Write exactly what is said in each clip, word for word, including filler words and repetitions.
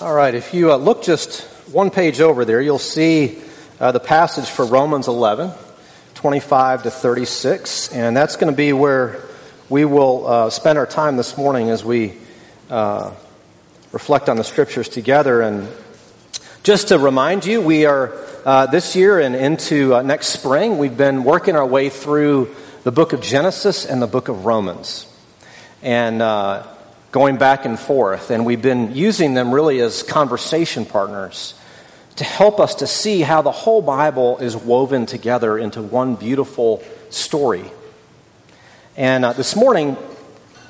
All right, if you uh, look just one page over there, you'll see uh, the passage for Romans eleven, twenty-five to thirty-six, and that's going to be where we will uh, spend our time this morning as we uh, reflect on the Scriptures together. And just to remind you, we are uh, this year and into uh, next spring, we've been working our way through the book of Genesis and the book of Romans, and uh going back and forth, and we've been using them really as conversation partners to help us to see how the whole Bible is woven together into one beautiful story. And uh, this morning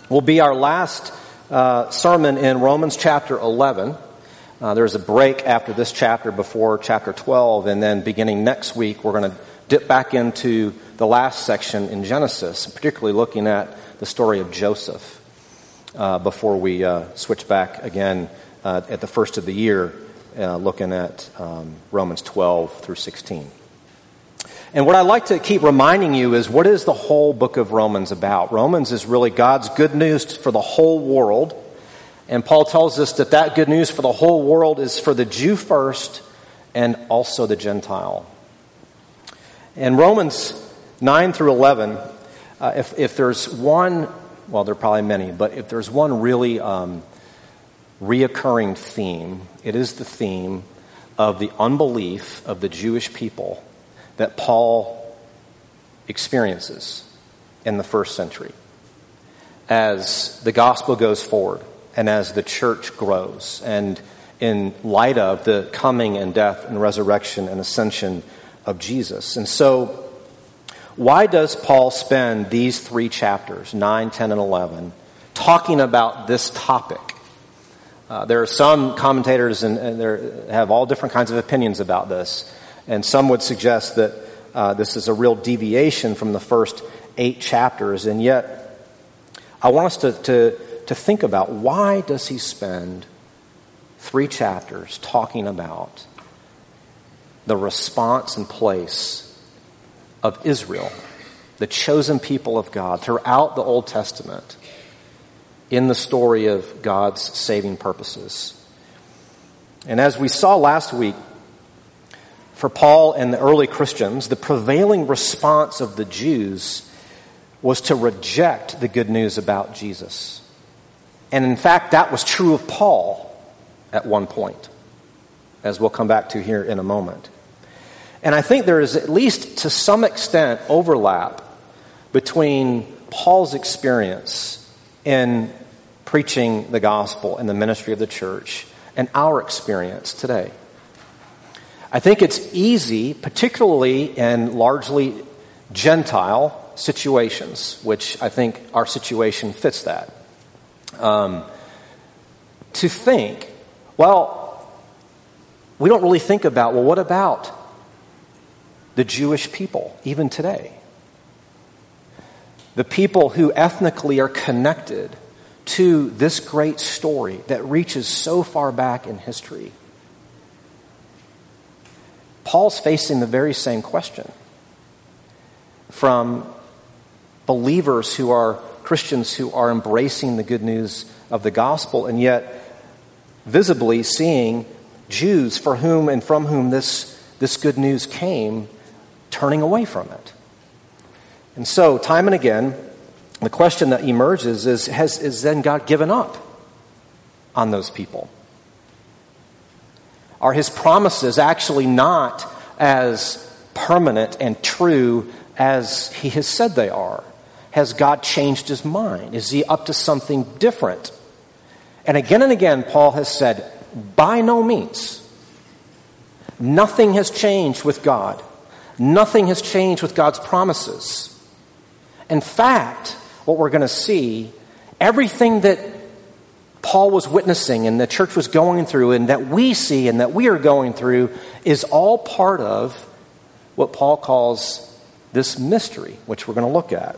will be our last uh, sermon in Romans chapter eleven. Uh, there's a break after this chapter before chapter twelve, and then beginning next week, we're going to dip back into the last section in Genesis, particularly looking at the story of Joseph. Uh, before we uh, switch back again uh, at the first of the year, uh, looking at um, Romans twelve through sixteen. And what I like to keep reminding you is, what is the whole book of Romans about? Romans is really God's good news for the whole world. And Paul tells us that that good news for the whole world is for the Jew first and also the Gentile. And Romans nine through eleven, uh, if, if there's one... Well, there are probably many, but if there's one really um, reoccurring theme, it is the theme of the unbelief of the Jewish people that Paul experiences in the first century as the gospel goes forward and as the church grows, and in light of the coming and death and resurrection and ascension of Jesus. And so, why does Paul spend these three chapters, nine, ten, and eleven, talking about this topic? Uh, there are some commentators, and, and there have all different kinds of opinions about this, and some would suggest that uh, this is a real deviation from the first eight chapters, and yet I want us to, to, to think about, why does he spend three chapters talking about the response and place of Israel, the chosen people of God, throughout the Old Testament, in the story of God's saving purposes? And as we saw last week, for Paul and the early Christians, the prevailing response of the Jews was to reject the good news about Jesus. And in fact, that was true of Paul at one point, as we'll come back to here in a moment. And I think there is, at least to some extent, overlap between Paul's experience in preaching the gospel and the ministry of the church and our experience today. I think it's easy, particularly in largely Gentile situations, which I think our situation fits that, um, to think, well, we don't really think about, well, what about the Jewish people, even today? The people who ethnically are connected to this great story that reaches so far back in history. Paul's facing the very same question from believers who are Christians, who are embracing the good news of the gospel, and yet visibly seeing Jews for whom and from whom this, this good news came turning away from it. And so, time and again, the question that emerges is, has is then God given up on those people? Are his promises actually not as permanent and true as he has said they are? Has God changed his mind? Is he up to something different? And again and again, Paul has said, by no means. Nothing has changed with God. Nothing has changed with God's promises. In fact, what we're going to see, everything that Paul was witnessing and the church was going through and that we see and that we are going through is all part of what Paul calls this mystery, which we're going to look at.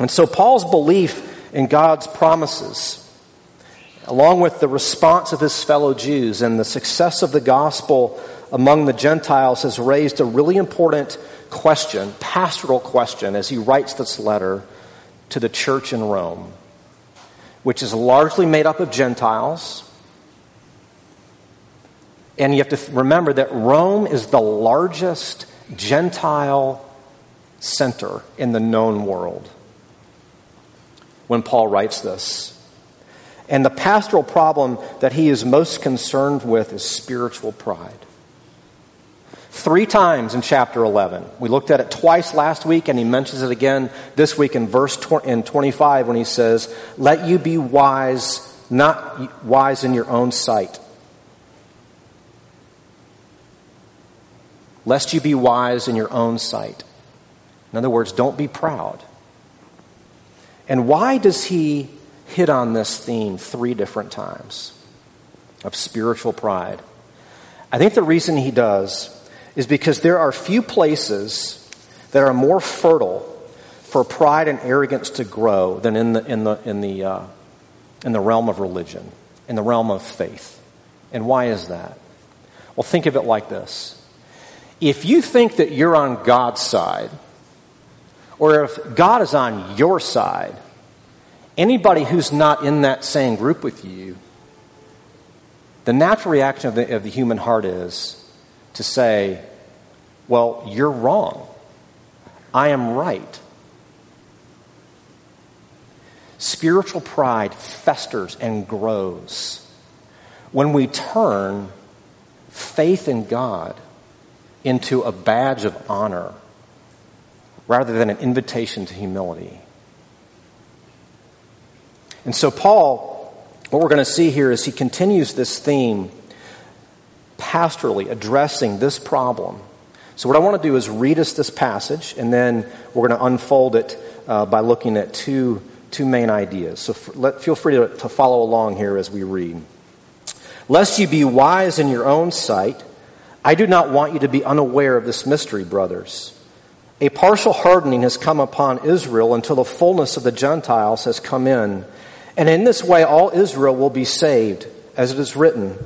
And so Paul's belief in God's promises, along with the response of his fellow Jews and the success of the gospel among the Gentiles, has raised a really important question, pastoral question, as he writes this letter to the church in Rome, which is largely made up of Gentiles And you have to remember that Rome is the largest Gentile center in the known world when Paul writes this. And the pastoral problem that he is most concerned with is spiritual pride. Three times in chapter eleven. We looked at it twice last week, and he mentions it again this week in verse twenty, in twenty-five when he says, "Let you be wise, not wise in your own sight. Lest you be wise in your own sight." In other words, don't be proud. And why does he hit on this theme three different times of spiritual pride? I think the reason he does is because there are few places that are more fertile for pride and arrogance to grow than in the in the in the uh, in the realm of religion, in the realm of faith. And why is that? Well, think of it like this: if you think that you're on God's side, or if God is on your side, anybody who's not in that same group with you, the natural reaction of the, of the human heart is to say, well, you're wrong. I am right. Spiritual pride festers and grows when we turn faith in God into a badge of honor rather than an invitation to humility. And so Paul, what we're going to see here is he continues this theme pastorally, addressing this problem. So what I want to do is read us this passage, and then we're going to unfold it uh, by looking at two, two main ideas. So f- let, feel free to, to follow along here as we read. "Lest you be wise in your own sight, I do not want you to be unaware of this mystery, brothers. A partial hardening has come upon Israel until the fullness of the Gentiles has come in. And in this way all Israel will be saved, as it is written,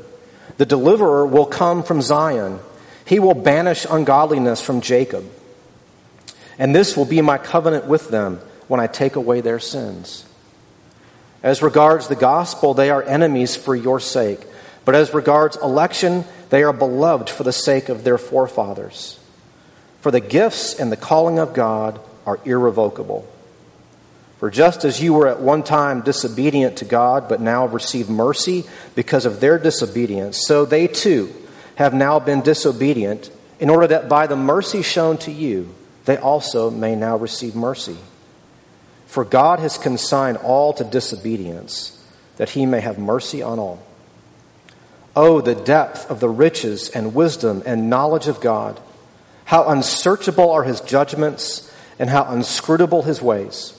'The deliverer will come from Zion. He will banish ungodliness from Jacob. And this will be my covenant with them when I take away their sins.' As regards the gospel, they are enemies for your sake. But as regards election, they are beloved for the sake of their forefathers. For the gifts and the calling of God are irrevocable. For just as you were at one time disobedient to God, but now have received mercy because of their disobedience, so they too have now been disobedient, in order that by the mercy shown to you, they also may now receive mercy. For God has consigned all to disobedience, that he may have mercy on all. Oh, the depth of the riches and wisdom and knowledge of God! How unsearchable are his judgments, and how inscrutable his ways!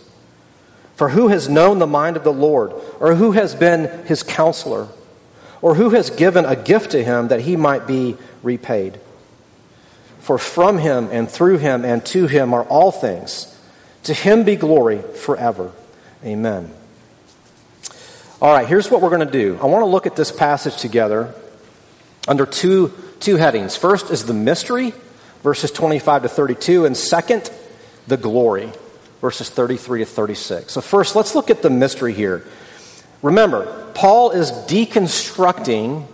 For who has known the mind of the Lord, or who has been his counselor, or who has given a gift to him that he might be repaid? For from him and through him and to him are all things. To him be glory forever. Amen." All right, here's what we're going to do. I want to look at this passage together under two, two headings. First is the mystery, verses twenty-five to thirty-two, and second, the glory, verses thirty-three to thirty-six. So first, let's look at the mystery here. Remember, Paul is deconstructing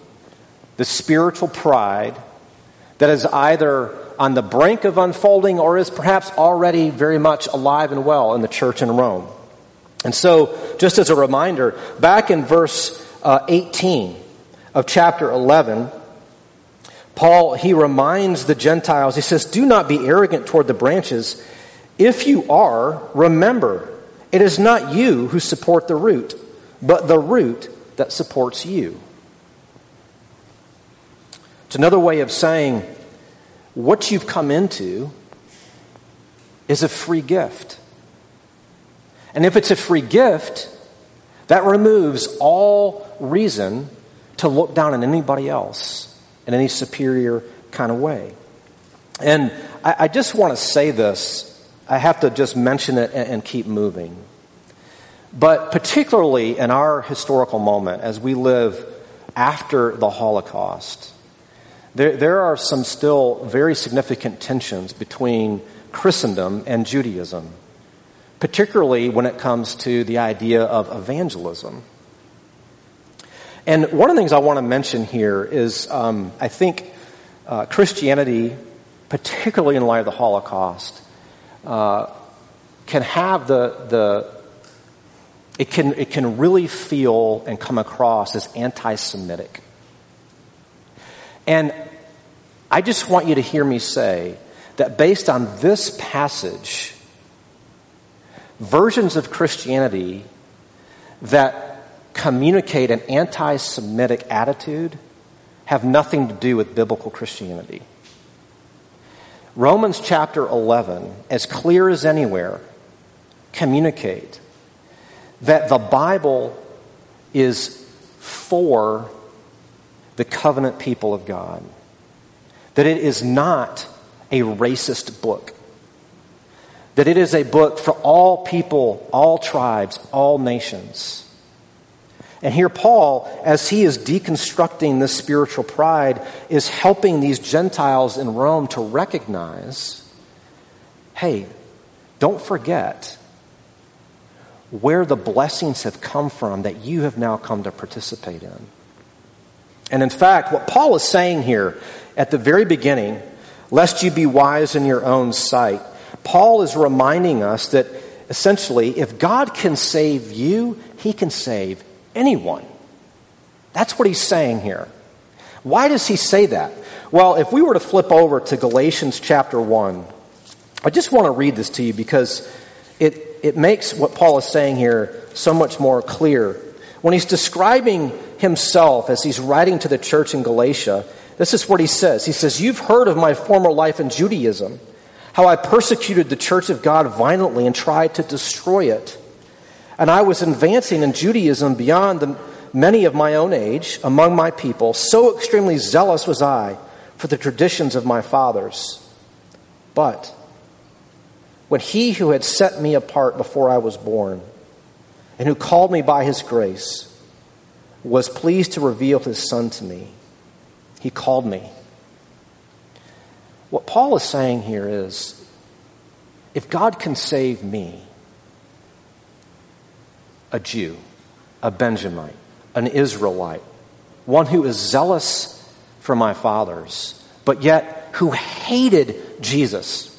the spiritual pride that is either on the brink of unfolding or is perhaps already very much alive and well in the church in Rome. And so, just as a reminder, back in verse uh, eighteen of chapter eleven, Paul, he reminds the Gentiles, he says, "Do not be arrogant toward the branches. If you are, remember, it is not you who support the root, but the root that supports you." It's another way of saying what you've come into is a free gift. And if it's a free gift, that removes all reason to look down on anybody else in any superior kind of way. And I, I just want to say this. I have to just mention it and keep moving. But particularly in our historical moment, as we live after the Holocaust, there, there are some still very significant tensions between Christendom and Judaism, particularly when it comes to the idea of evangelism. And one of the things I want to mention here is um, I think uh, Christianity, particularly in light of the Holocaust, uh, can have the the it can it can really feel and come across as anti-Semitic. And I just want you to hear me say that based on this passage, versions of Christianity that communicate an anti-Semitic attitude have nothing to do with biblical Christianity. Romans chapter eleven, as clear as anywhere, communicate that the Bible is for the covenant people of God. That it is not a racist book. That it is a book for all people, all tribes, all nations. And here Paul, as he is deconstructing this spiritual pride, is helping these Gentiles in Rome to recognize, hey, don't forget where the blessings have come from that you have now come to participate in. And in fact, what Paul is saying here at the very beginning, lest you be wise in your own sight, Paul is reminding us that essentially, if God can save you, he can save anyone. That's what he's saying here. Why does he say that? Well, if we were to flip over to Galatians chapter one, I just want to read this to you because it, it makes what Paul is saying here so much more clear. When he's describing himself as he's writing to the church in Galatia, this is what he says. He says, "You've heard of my former life in Judaism, how I persecuted the church of God violently and tried to destroy it. And I was advancing in Judaism beyond the many of my own age among my people. So extremely zealous was I for the traditions of my fathers. But when he who had set me apart before I was born and who called me by his grace was pleased to reveal his son to me, he called me." What Paul is saying here is, if God can save me, a Jew, a Benjamite, an Israelite, one who is zealous for my fathers, but yet who hated Jesus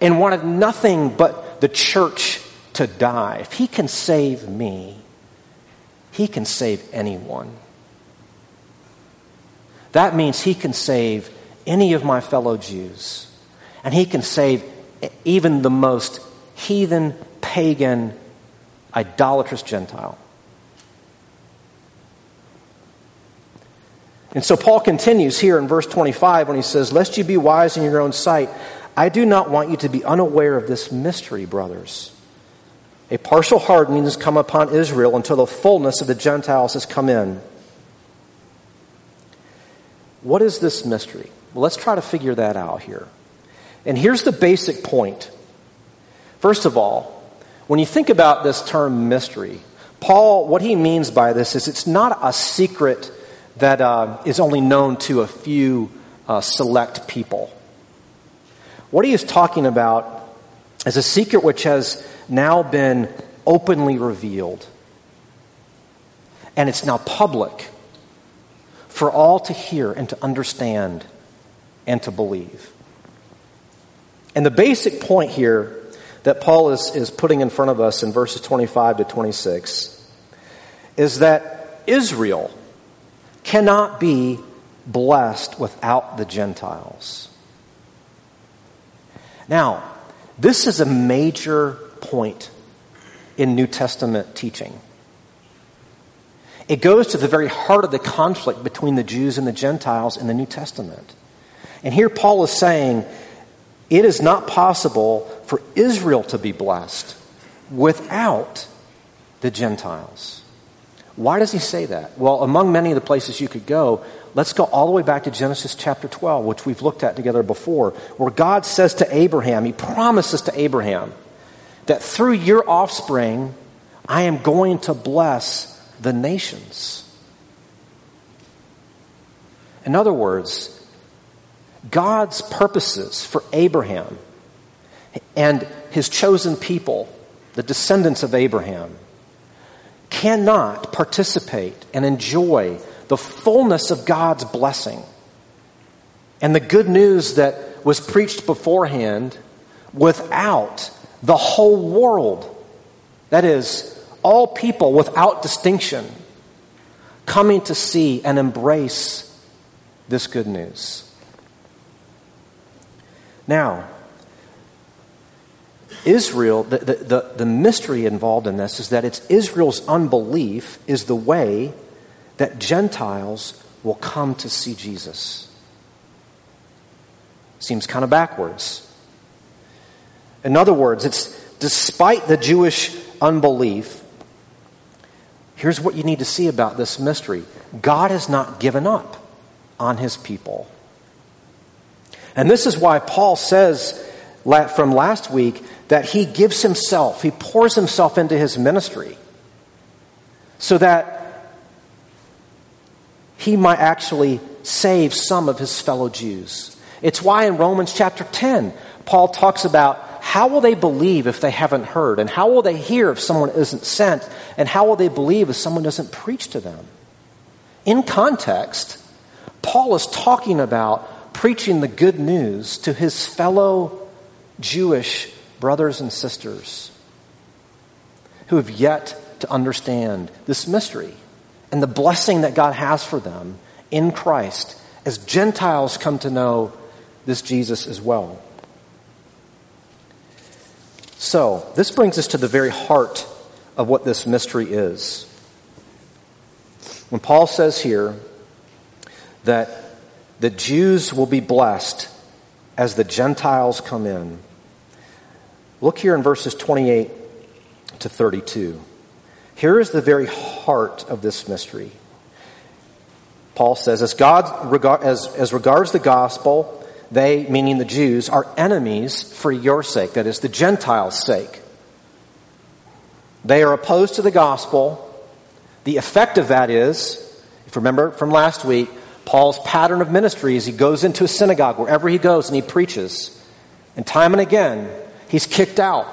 and wanted nothing but the church to die, if he can save me, he can save anyone. That means he can save any of my fellow Jews. And he can save even the most heathen, pagan, idolatrous Gentile. And so Paul continues here in verse twenty-five when he says, "Lest you be wise in your own sight, I do not want you to be unaware of this mystery, brothers. A partial hardening has come upon Israel until the fullness of the Gentiles has come in." What is this mystery? Well, let's try to figure that out here. And here's the basic point. First of all, when you think about this term mystery, Paul, what he means by this is it's not a secret that uh, is only known to a few uh, select people. What he is talking about is a secret which has now been openly revealed. And it's now public for all to hear and to understand and to believe. And the basic point here that Paul is, is putting in front of us in verses twenty-five to twenty-six is that Israel cannot be blessed without the Gentiles. Now, this is a major point in New Testament teaching. It goes to the very heart of the conflict between the Jews and the Gentiles in the New Testament. And here Paul is saying it is not possible for Israel to be blessed without the Gentiles. Why does he say that? Well, among many of the places you could go, let's go all the way back to Genesis chapter twelve, which we've looked at together before, where God says to Abraham, he promises to Abraham, that through your offspring, I am going to bless the nations. In other words, God's purposes for Abraham and his chosen people, the descendants of Abraham, cannot participate and enjoy the fullness of God's blessing. And the good news that was preached beforehand without the whole world, that is, all people without distinction, coming to see and embrace this good news. Now, Israel, the, the, the, the mystery involved in this is that it's Israel's unbelief is the way that Gentiles will come to see Jesus. Seems kind of backwards. In other words, it's despite the Jewish unbelief, here's what you need to see about this mystery. God has not given up on his people. And this is why Paul says from last week that he gives himself, he pours himself into his ministry so that he might actually save some of his fellow Jews. It's why in Romans chapter ten, Paul talks about how will they believe if they haven't heard? And how will they hear if someone isn't sent? And how will they believe if someone doesn't preach to them? In context, Paul is talking about preaching the good news to his fellow Jewish brothers and sisters who have yet to understand this mystery and the blessing that God has for them in Christ as Gentiles come to know this Jesus as well. So, this brings us to the very heart of what this mystery is. When Paul says here that the Jews will be blessed as the Gentiles come in, look here in verses twenty-eight to thirty-two. Here is the very heart of this mystery. Paul says, as God, as, as regards the gospel, they, meaning the Jews, are enemies for your sake, that is, the Gentiles' sake. They are opposed to the gospel. The effect of that is, if you remember from last week, Paul's pattern of ministry is he goes into a synagogue wherever he goes and he preaches. And time and again, he's kicked out.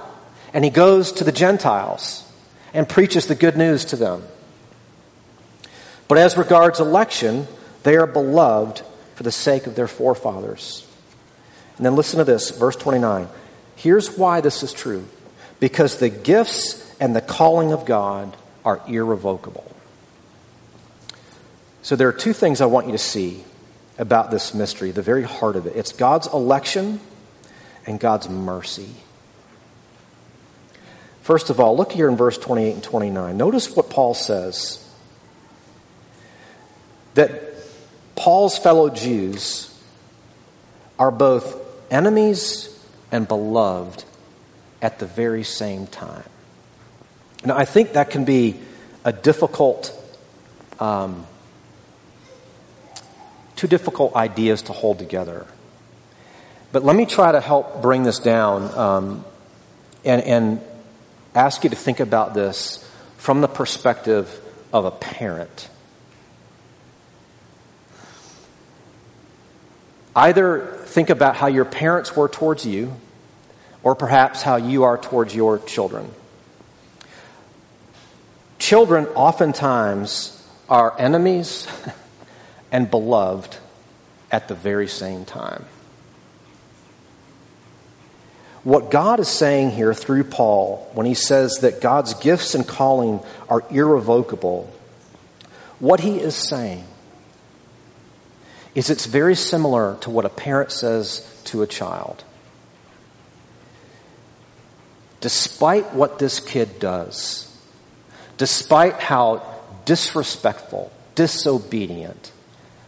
And he goes to the Gentiles and preaches the good news to them. But as regards election, they are beloved for the sake of their forefathers. And then listen to this, verse twenty-nine. Here's why this is true. Because the gifts and the calling of God are irrevocable. So there are two things I want you to see about this mystery, the very heart of it. It's God's election and God's mercy. First of all, look here in verse twenty-eight and twenty-nine. Notice what Paul says. That Paul's fellow Jews are both enemies and beloved at the very same time. Now, I think that can be a difficult, um, two difficult ideas to hold together. But let me try to help bring this down um, and, and ask you to think about this from the perspective of a parent. Either think about how your parents were towards you, or perhaps how you are towards your children. Children oftentimes are enemies and beloved at the very same time. What God is saying here through Paul, when he says that God's gifts and calling are irrevocable, what he is saying is it's very similar to what a parent says to a child. Despite what this kid does, despite how disrespectful, disobedient,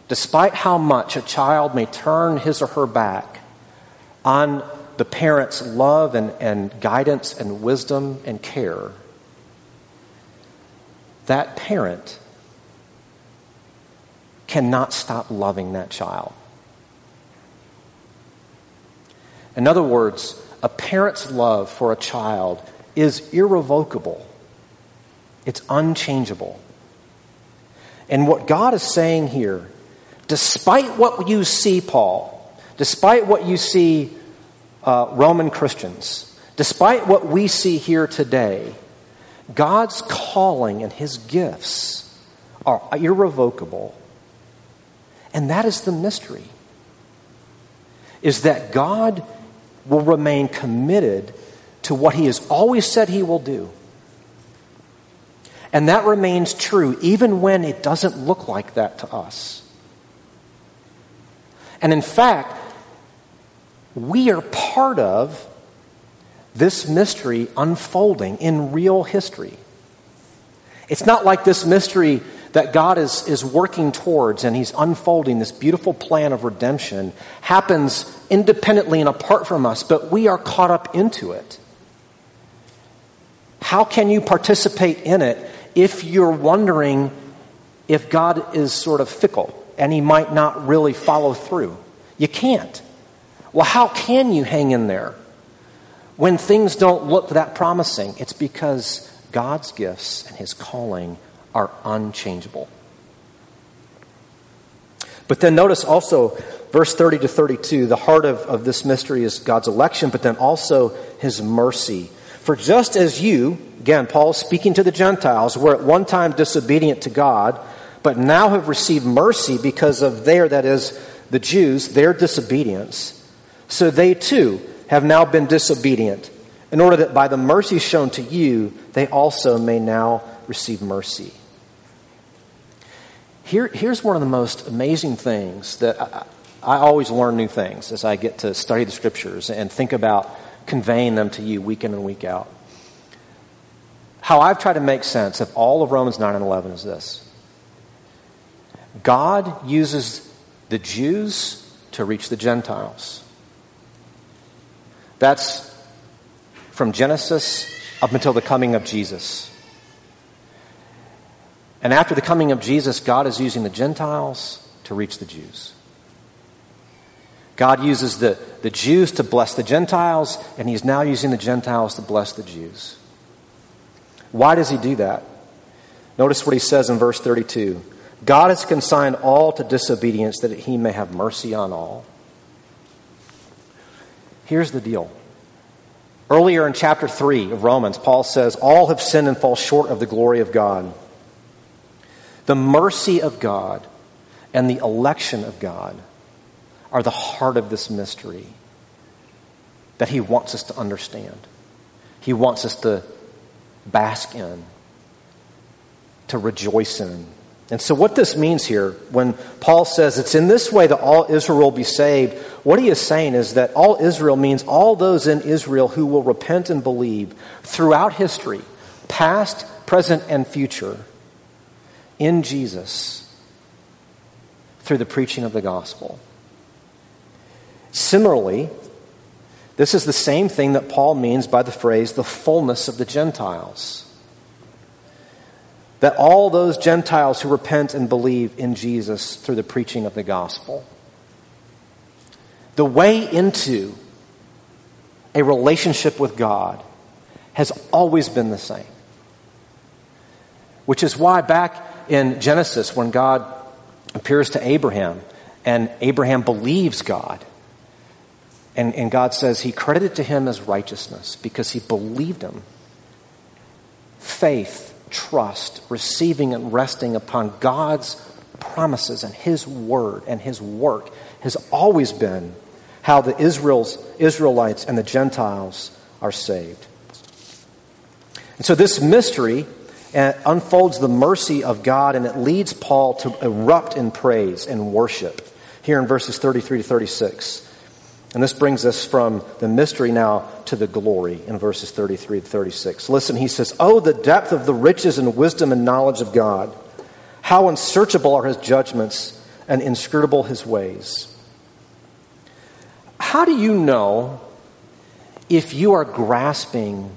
despite how much a child may turn his or her back on the parent's love and, and guidance and wisdom and care, that parent cannot stop loving that child. In other words, a parent's love for a child is irrevocable. It's unchangeable. And what God is saying here, despite what you see, Paul, despite what you see uh, Roman Christians, despite what we see here today, God's calling and his gifts are irrevocable. And that is the mystery, is that God will remain committed to what he has always said he will do. And that remains true even when it doesn't look like that to us. And in fact, we are part of this mystery unfolding in real history. It's not like this mystery that God is, is working towards and he's unfolding this beautiful plan of redemption happens independently and apart from us, but we are caught up into it. How can you participate in it if you're wondering if God is sort of fickle and he might not really follow through? You can't. Well, how can you hang in there when things don't look that promising? It's because God's gifts and his calling are unchangeable. But then notice also verse thirty to thirty-two, the heart of, of this mystery is God's election, but then also his mercy. For just as you, again, Paul speaking to the Gentiles, were at one time disobedient to God, but now have received mercy because of their, that is, the Jews, their disobedience. So they too have now been disobedient, in order that by the mercy shown to you, they also may now receive mercy. Here, here's one of the most amazing things that I, I always learn new things as I get to study the scriptures and think about conveying them to you week in and week out. How I've tried to make sense of all of Romans nine and eleven is this. God uses the Jews to reach the Gentiles. That's from Genesis up until the coming of Jesus. And after the coming of Jesus, God is using the Gentiles to reach the Jews. God uses the, the Jews to bless the Gentiles, and he's now using the Gentiles to bless the Jews. Why does he do that? Notice what he says in verse thirty-two. God has consigned all to disobedience that he may have mercy on all. Here's the deal. Earlier in chapter three of Romans, Paul says, all have sinned and fall short of the glory of God. The mercy of God and the election of God are the heart of this mystery that he wants us to understand. He wants us to bask in, to rejoice in. And so what this means here, when Paul says it's in this way that all Israel will be saved, what he is saying is that all Israel means all those in Israel who will repent and believe throughout history, past, present, and future, in Jesus through the preaching of the gospel. Similarly, this is the same thing that Paul means by the phrase, the fullness of the Gentiles. That all those Gentiles who repent and believe in Jesus through the preaching of the gospel. The way into a relationship with God has always been the same. Which is why back in Genesis, when God appears to Abraham, and Abraham believes God, And, and God says he credited to him as righteousness because he believed him. Faith, trust, receiving and resting upon God's promises and his word and his work has always been how the Israel's, Israelites and the Gentiles are saved. And so this mystery unfolds the mercy of God, and it leads Paul to erupt in praise and worship here in verses thirty-three to thirty-six. And this brings us from the mystery now to the glory in verses thirty-three to thirty-six. Listen, he says, "Oh, the depth of the riches and wisdom and knowledge of God! How unsearchable are his judgments and inscrutable his ways." How do you know if you are grasping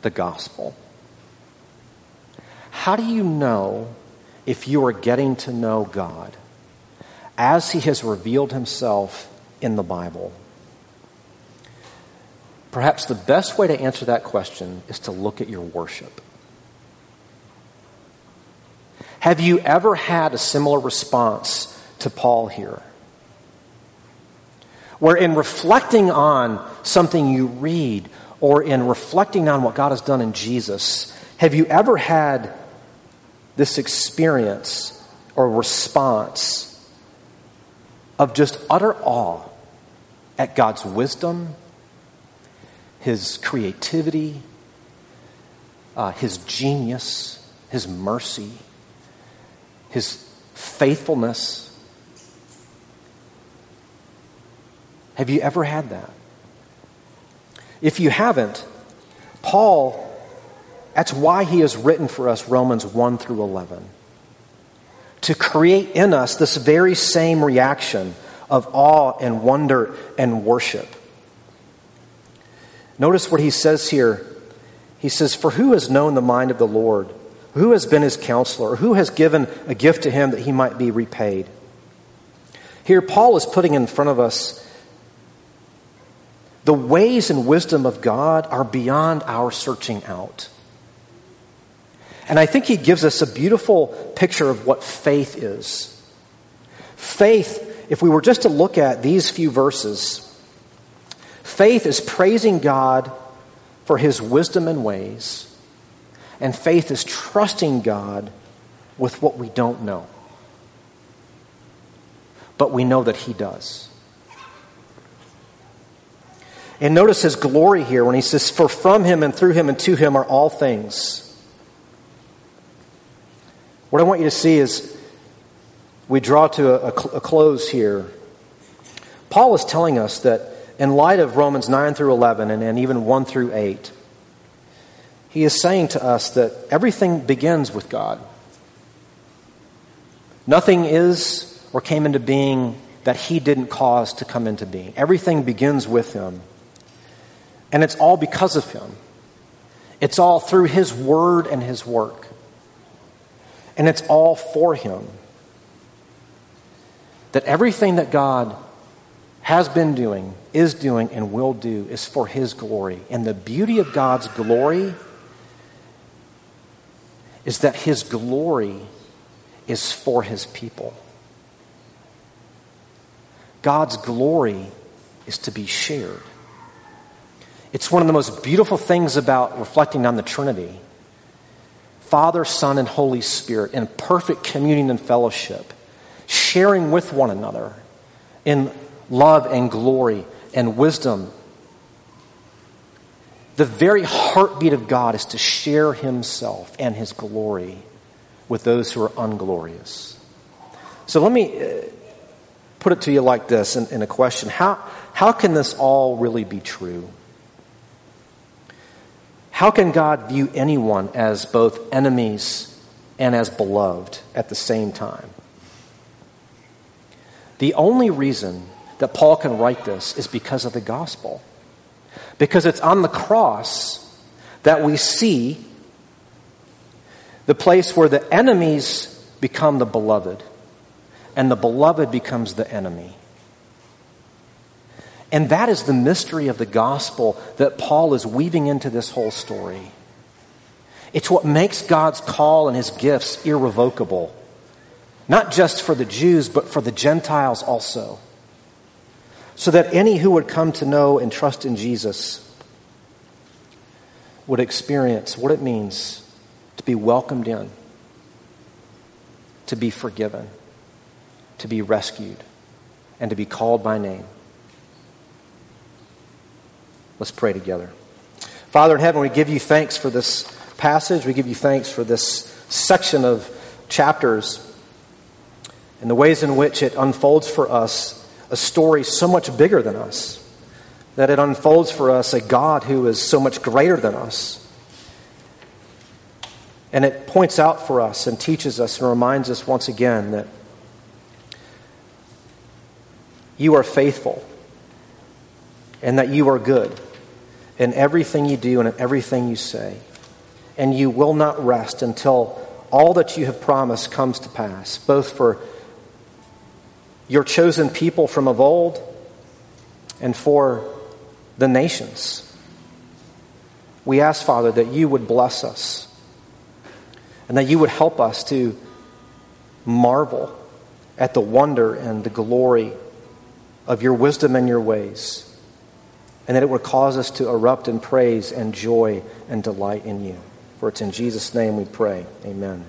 the gospel? How do you know if you are getting to know God as he has revealed himself in the Bible? Perhaps the best way to answer that question is to look at your worship. Have you ever had a similar response to Paul here? Where in reflecting on something you read, or in reflecting on what God has done in Jesus, Have you ever had this experience or response of just utter awe at God's wisdom, His creativity, uh, His genius, His mercy, His faithfulness? Have you ever had that? If you haven't, Paul, that's why he has written for us Romans one through eleven. To create in us this very same reaction of awe and wonder and worship. Notice what he says here. He says, "For who has known the mind of the Lord? Who has been his counselor? Who has given a gift to him that he might be repaid?" Here, Paul is putting in front of us the ways and wisdom of God are beyond our searching out. And I think he gives us a beautiful picture of what faith is. Faith, if we were just to look at these few verses, faith is praising God for his wisdom and ways, and faith is trusting God with what we don't know, but we know that he does. And notice his glory here when he says, "For from him and through him and to him are all things." What I want you to see is, we draw to a, a close here. Paul is telling us that in light of Romans nine through eleven and, and even one through eight, he is saying to us that everything begins with God. Nothing is or came into being that he didn't cause to come into being. Everything begins with him. And it's all because of him. It's all through his word and his work. And it's all for him. That everything that God has been doing, is doing, and will do is for his glory. And the beauty of God's glory is that his glory is for his people. God's glory is to be shared. It's one of the most beautiful things about reflecting on the Trinity. Father, Son, and Holy Spirit in perfect communion and fellowship, sharing with one another in love and glory and wisdom. The very heartbeat of God is to share himself and his glory with those who are unglorious. So let me put it to you like this in, in a question. How, how can this all really be true? How can God view anyone as both enemies and as beloved at the same time? The only reason that Paul can write this is because of the gospel. Because it's on the cross that we see the place where the enemies become the beloved, and the beloved becomes the enemy. And that is the mystery of the gospel that Paul is weaving into this whole story. It's what makes God's call and his gifts irrevocable. Not just for the Jews, but for the Gentiles also. So that any who would come to know and trust in Jesus would experience what it means to be welcomed in, to be forgiven, to be rescued, and to be called by name. Let's pray together. Father in heaven, we give you thanks for this passage. We give you thanks for this section of chapters and the ways in which it unfolds for us a story so much bigger than us, that it unfolds for us a God who is so much greater than us. And it points out for us and teaches us and reminds us once again that you are faithful and that you are good in everything you do and in everything you say. And you will not rest until all that you have promised comes to pass, both for your chosen people from of old and for the nations. We ask, Father, that you would bless us and that you would help us to marvel at the wonder and the glory of your wisdom and your ways, and that it would cause us to erupt in praise and joy and delight in you. For it's in Jesus' name we pray. Amen.